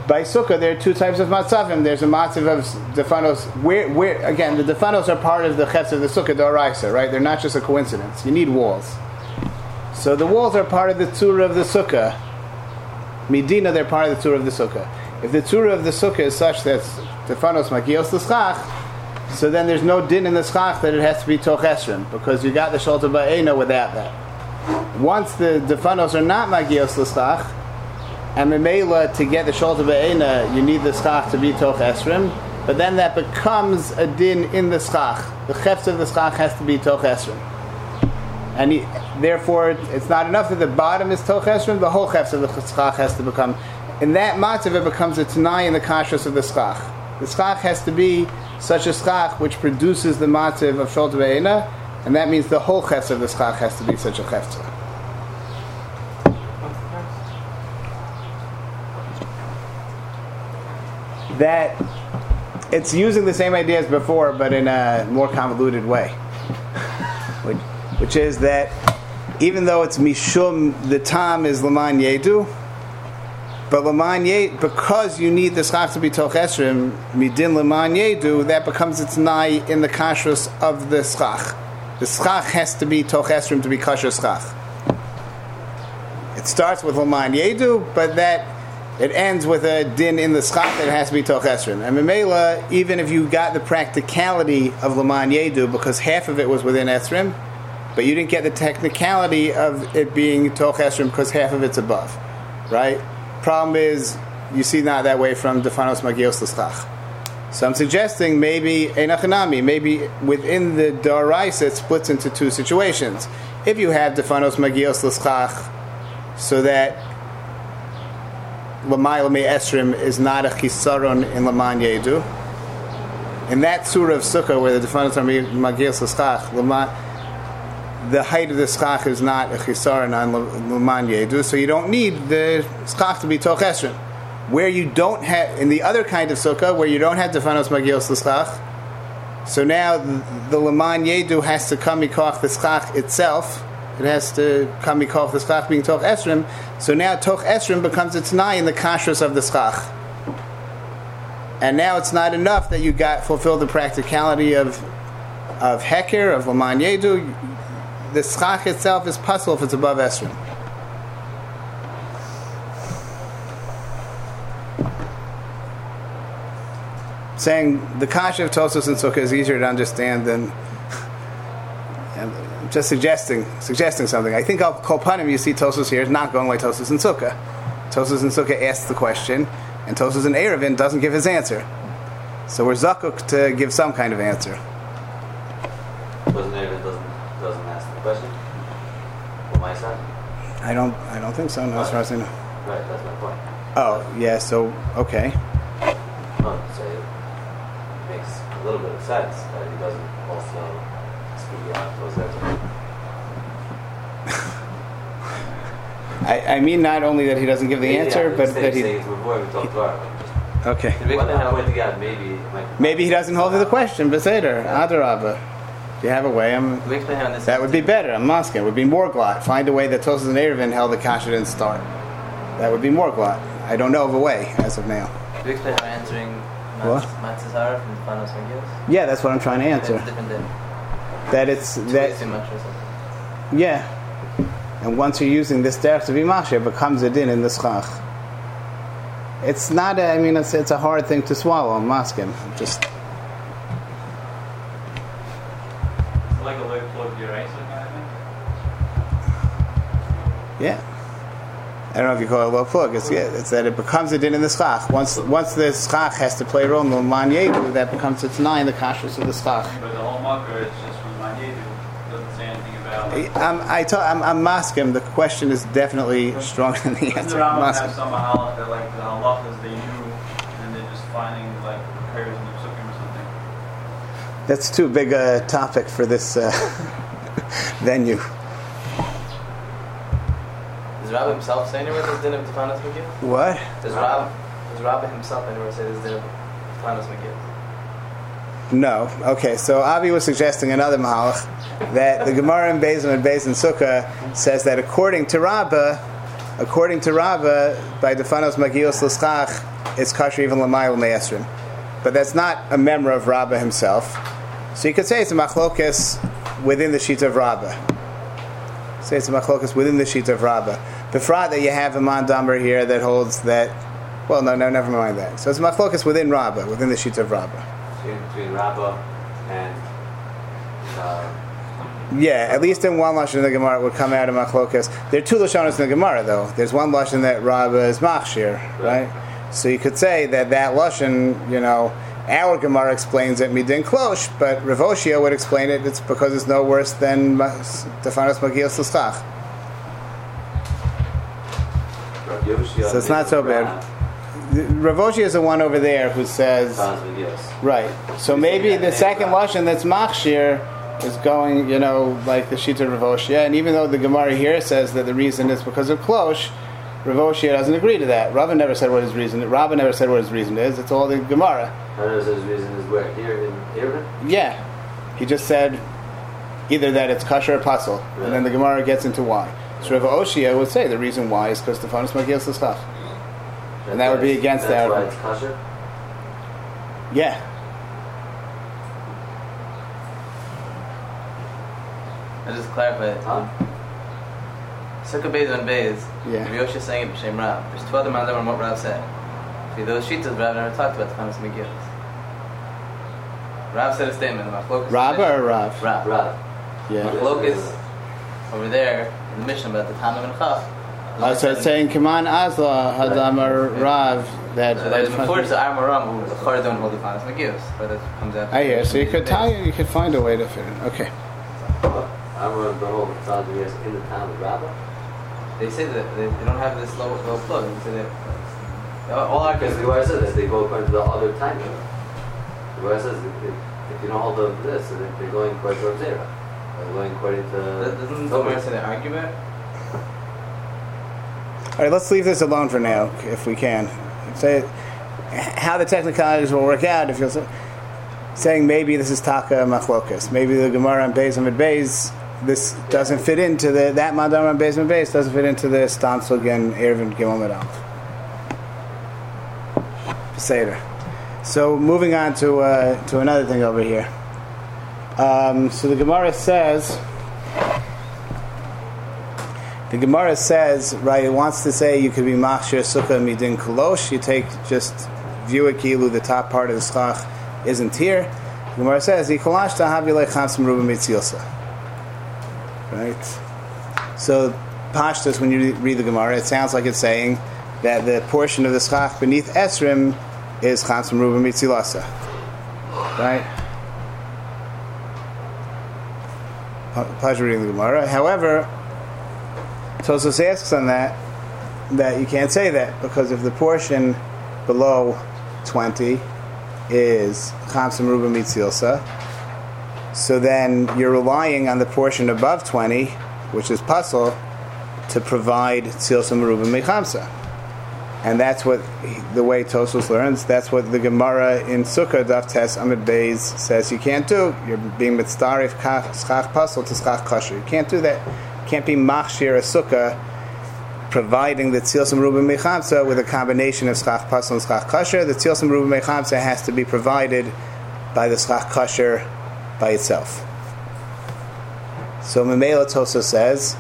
by Sukkah there are two types of matzavim. There's a matzav of Defanos. Where, where again, the Defanos are part of the Chetz of the Sukkah d'oraisa, right? They're not just a coincidence. You need walls. So the walls are part of the tzura of the sukkah. Midina, they're part of the tzura of the sukkah. If the tzura of the sukkah is such that Defanos Magios the Schach, so then there's no din in the Schach that it has to be toch Esrim, because you got the Shalta Ba'ena without that. Once the Defanos are not Magios the Schach, and Memela, to get the Shalta Ba'ena, you need the Schach to be toch Esrim, but then that becomes a din in the Schach. The Chefza of the Schach has to be toch Esrim. And he, therefore, it's not enough that the bottom is toch Esrim, the whole Chefza of the Schach has to become. In that matzav, it becomes a Tanai in the kashrus of the schach. The schach has to be such a schach which produces the matzav of Sholta B'Eina, and that means the whole chefza of the schach has to be such a chefza. That, it's using the same idea as before, but in a more convoluted way. which, which is that, even though it's mishum, the tam is l'man yedu, but l'man yedu, because you need the schach to be toch esrim, midin l'man yedu, that becomes its nai in the kashrus of the schach. The schach has to be toch esrim to be kasher schach. It starts with l'man yedu, but that it ends with a din in the schach that has to be toch esrim. And memela, even if you got the practicality of l'man yedu, because half of it was within esrim, but you didn't get the technicality of it being toch esrim because half of it's above, right? Problem is, you see not that way from Defanos Magios L'Schach. So I'm suggesting maybe Einachinami, maybe within the Daraisa it splits into two situations. If you have Defanos Magios L'Schach, so that Lamayel Me Esrim is not a Chisaron in Laman Yedu, in that surah of Sukkah where the Defanos Magios L'Schach, Laman, the height of the schach is not a chisaron on l'man yedu, so you don't need the schach to be toch esrim. Where you don't have, in the other kind of sukkah, where you don't have Defanos Magios l'schach, so now the, the l'man yedu has to come mikoch the schach itself. It has to come mikoch the schach being toch esrim. So now toch esrim becomes its nai in the kashrus of the schach. And now it's not enough that you got fulfilled the practicality of of heker, of l'man yedu. The schach itself is Pasul if it's above Esrim. Saying the kasha of Tosos and Sukkah is easier to understand than. I'm just suggesting suggesting something. I think I'll call Panim, you see Tosos here is not going like Tosos and Sukkah. Tosos and Sukkah asks the question, and Tosos and Erevin doesn't give his answer. So we're Zakuk to give some kind of answer. I don't. I don't think so. No, as far as I know. Right, that's my point. Oh yeah. So okay. Oh, so it makes a little bit of sense that he doesn't also speak out those answers. I, I mean, not only that he doesn't give the yeah, answer, yeah, but say, that he. Say avoid, we talk he to okay. Well, I went to God, maybe. Maybe he doesn't hold to the question, but Seder, Adarabba. If you have a way, I'm, that would be better. I'm asking. It would be more glot. Find a way that Tosos and Erevin held the kasha didn't start. That would be more glot. I don't know of a way as of now. Did you explain how answering Matzahara from Defanos Magios? Yeah, that's what I'm trying to answer. It's different than that it's that. Too much or something. Yeah, and once you're using this derech to be machshir, it becomes a din in the schach. It's not. A, I mean, it's it's a hard thing to swallow. I'm asking. Just. Yeah, I don't know if you call it low plug. It's, yeah, it's that it becomes a din in the schach. Once once the schach has to play a role in the man yedu, that becomes its nine the kashrus of the schach. But the whole mucker is just from man yedu. Doesn't say anything about. Like, I'm I ta- I'm, I'm maskim. The question is definitely stronger than the answer. The Rambam have some halacha that like the halachas they knew, and they're just finding like repairs in the psukim or something. That's too big a topic for this uh, venue. Does Raba himself say anywhere this din of Defanos Magios? What? Does Raba, does Raba himself anywhere say this din of Defanos Magios? No. Okay, so Avi was suggesting another mahalach, that the Gemara in Beis and Beis and Sukkah says that according to Raba, according to Raba, by Defanos Magios L'Schach, it's kasher even l'mayel me'esrim. But that's not a memra of Raba himself. So you could say it's a machlokes within the sheet of Raba. Say it's a machlokas within the sheet of Raba. The fraud that you have a mandamber here that holds that Well, no, no, never mind that. So it's machlokas within Raba, within the sheets of Raba. Between Raba and... Uh, yeah, at least in one Lashon in the Gemara it would come out of machlokas. There are two Lashonos in the Gemara, though. There's one Lashon that Raba is Machshir, right? right? So you could say that that Lashon, you know, our Gemara explains it Midin Klosh, but Rav Oshia would explain it, it's because it's no worse than Defanos Magios to Schach. So it's not so bad. Rav Oshia is the one over there who says... Right. So maybe the second Lashon that's Machshir is going, you know, like the sheet of Rav Oshia. And even though the Gemara here says that the reason is because of Klosh, Rav Oshia doesn't agree to that. Rava never said what his reason is. Rava never said what his reason is. It's all the Gemara. Rava said his reason is where? Here in Hebron? Yeah. He just said either that it's Kasher or Pasul. Yeah. And then the Gemara gets into why. So Rav Oshia would say the reason why is because Defanos Magios to Schach. And that would be against that. That's why it's Kasher? Yeah. I just clarify it. Huh? Sukkah Beis and Beis. Yeah. Rav Yoshua saying it b'Shem Rav. There's two other mandarim on what Rav said. See, those shitas Rav never talked about the Defanos Magios. Rav said a statement. Rav or Rav? Rav. Rav. Yeah. Machlokes over there in the Mishnah about the Tanai and Chaf. I started saying Kaman Azla Hadamar Rav. That so there's before it's Amar Ram who the Chor don't hold the Defanos Magios, but it comes out. I hear. So you could tie it. You could find a way to fit it. Okay. I remember the whole thousand years in the town of Rabba. They say that they, they don't have this low low plug. They say that all our because the Gemara says this, they go according to the other time. The Gemara says if you don't hold up this, so they're going according to zero. They're going according to. Doesn't the Gemara say the argument? All right, let's leave this alone for now, if we can. Say how the technicalities will work out. If you're saying maybe this is Taka Machlokas, maybe the Gemara on Beis Amid Beis. This doesn't fit into the that Madama Basement Base doesn't fit into the Stansel again Ervin Gimomedal. Peseder. So moving on to uh, to another thing over here. Um, so the Gemara says the Gemara says, right, it wants to say you could be Machshir Sukkah Midin Kolosh, you take just view a kilu, the top part of the Schach isn't here. The Gemara says, Ikolash Tahabilai Khamsum Ruba Mitzilsa. Right? So, Pashtus, when you read the Gemara, it sounds like it's saying that the portion of the Schach beneath Esrim is Chatzim Ruba Mitzilasa. Right? Pleasure reading the Gemara. However, Tosos asks on that that you can't say that because if the portion below twenty is Chatzim Ruba Mitzilasa, so then you're relying on the portion above twenty, which is Pasul, to provide Tzilsa Merubah Mechamsa. And that's what, the way Tosos learns, that's what the Gemara in Sukkah, Daf Tes Amid Beis, says you can't do. You're being mitzdarif Schach Pasul to Schach Kasher. You can't do that. You can't be Machshir a Sukkah, providing the Tzilsa Merubah Mechamsa with a combination of Schach Pasul and Schach Kasher. The Tzilsa Merubah Mechamsa has to be provided by the Schach Kasher by itself. So Memela Tosa says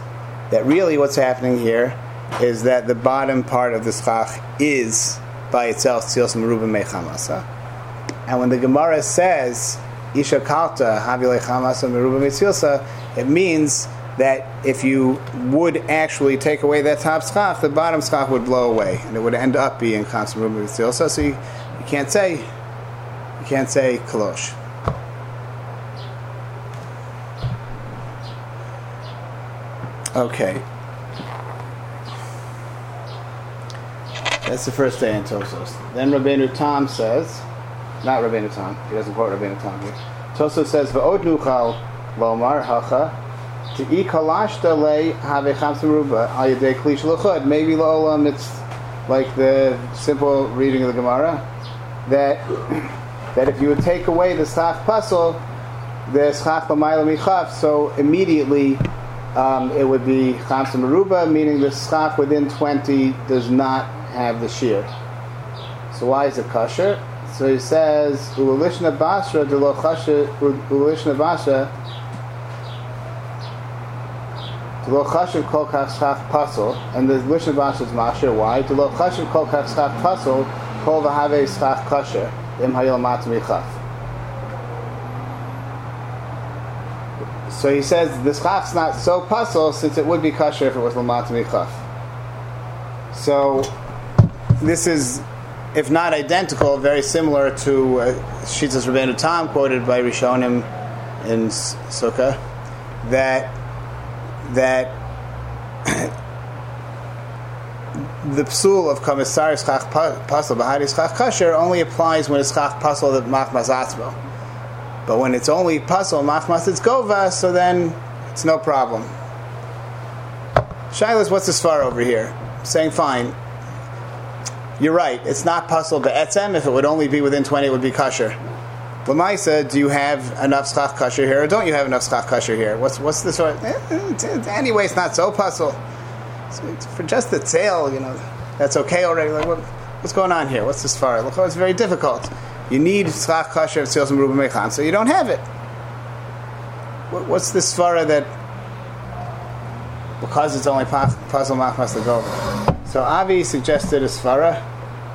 that really what's happening here is that the bottom part of the Schach is by itself Tzilsa Merubah Mechamasa. And when the Gemara says Isha Kalta Havilei Chamasa Merubah Mitzilsa, it means that if you would actually take away that top Schach, the bottom Schach would blow away and it would end up being Chamasa Merubah Mitzilsa. So you, you can't say you can't say Klosh. Okay. That's the first day in Tosos. Then Rabbeinu Tam says, not Rabbeinu Tam, he doesn't quote Rabbeinu Tam here. Tosos says, V'od nuchal lomar hacha, te'i kalashta lei havecham ruba al yedei klish l'chud. Maybe l'olam, it's like the simple reading of the Gemara, that that if you would take away the schach pasul, the schach b'mayla michaf, so immediately Um, it would be Chamsa Meruba, meaning the schach within twenty does not have the shear. So why is it kasher? So he says, Ulishna Basra de lo Ulishna Basra and the Lushon Vash is Machshir. Why? So he says this Schach's not so Pasul, since it would be Kasher if it was Lamata Michaf. So this is, if not identical, very similar to uh, Shitas Rabbeinu Tam quoted by Rishonim in Sukkah, that that the psul of Kamissar Schach Pasul Bahadi Schach Kasher only applies when it's Schach Pasul that Machmas Atzmo. But when it's only Pasul Machmas it's Gova, so then it's no problem. Shilas, what's the Svara over here? Saying fine. You're right. It's not Pasul Be'etzem. If it would only be within twenty, it would be Kasher. L'maisa, do you have enough Schach Kasher here, or don't you have enough Schach Kasher here? What's what's the sort? Anyway, it's not so Pasul. It's for just the tail, you know, that's okay already. Like, what, what's going on here? What's this far? Look, it's very difficult. You need Schach Kasher of Tzilsa Merubah Mechan, so you don't have it. What, what's this Svara that because it's only Pasul Machmas L'Gova? So Avi suggested a Svara,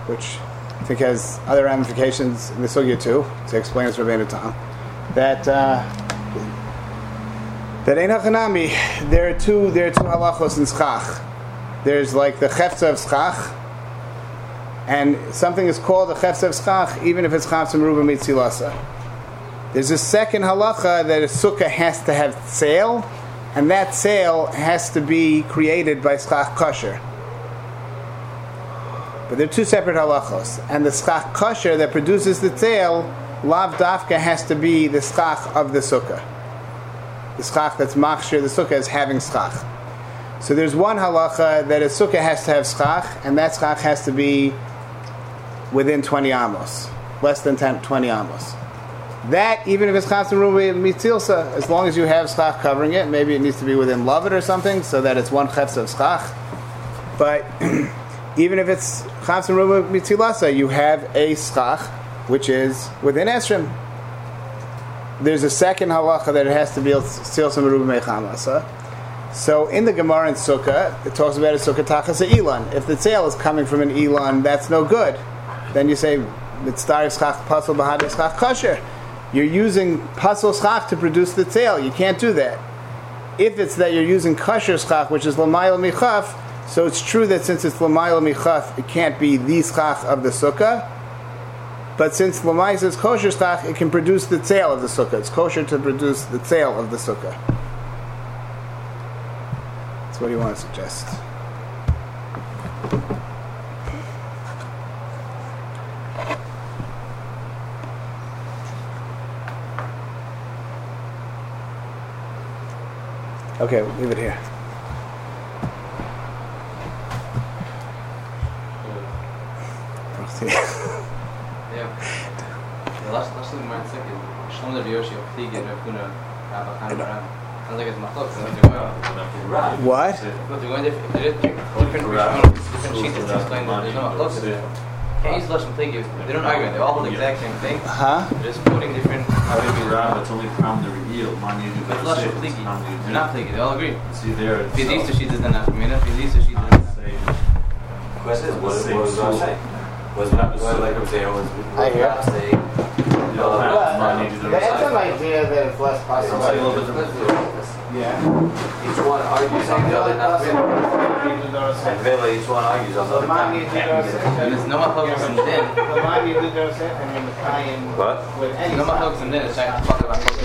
which I think has other ramifications in the Sugya too, to explain this Ravina Tom, that uh, that Ein HaChanami, there are two there are two halachos in Schach. There's like the Chefza of Schach, and something is called the Chefza of Schach even if it's Chafza Merubah Mitzilsa. There's a second halacha that a Sukkah has to have sale, and that sale has to be created by Schach Kasher. But they're two separate halachos, and the schach kasher that produces the tail, lav dafka, has to be the schach of the sukkah. The schach that's machshir the sukkah is having schach. So there's one halacha that a sukkah has to have schach, and that schach has to be within twenty amos, less than ten, twenty amos. That, even if it's chafza merubah mitzilsa, as long as you have schach covering it, maybe it needs to be within lavet or something, so that it's one chefza of schach. But even if it's Chafza Merubah Mitzilasa, you have a schach, which is within Esrim. There's a second halacha that it has to be Tzilsa Merubah Mechamasa. So in the Gemara in Sukkah, it talks about a Sukkah Tachas Elan. If the tail is coming from an Elan, that's no good. Then you say, Mitztar Schach Pasul Bahadeh Schach Kasher. You're using Pasul Schach to produce the tail. You can't do that. If it's that you're using Kasher Schach, which is Lamayel Michaf, so it's true that since it's Lamayel Michaf, it can't be the schach of the sukkah. But since Lamayel is kosher schach, it can produce the tail of the sukkah. It's kosher to produce the tail of the sukkah. That's what do you want to suggest? Okay, we'll leave it here. Yeah. Last last thing my second. Shlomo Rav Yoshi Optige Rav Kuna Raba Khan Raba. Sounds like it's machlok. What? But they went if they did different different sheets to explain that there's no machlok. Can't use lashon Optige. They don't argue. They all hold the exact same thing. Uh huh. They're just quoting different. Raba, it's only from the reveal. Mani do better. Lashon Optige. They're not Optige. They all agree. See there. Fizista sheets is not mina. Fizista sheets is not same. Question is what it was on site. Was not well, like I'm saying, was I hear. Say, you know, well, money to the that's side. An idea that it's less possible. It's like a little bit of yeah. Each one argues on the other, not really. And really, each one argues on the other. There's no more hugs and then. What? No more hugs and then. It's like talking about.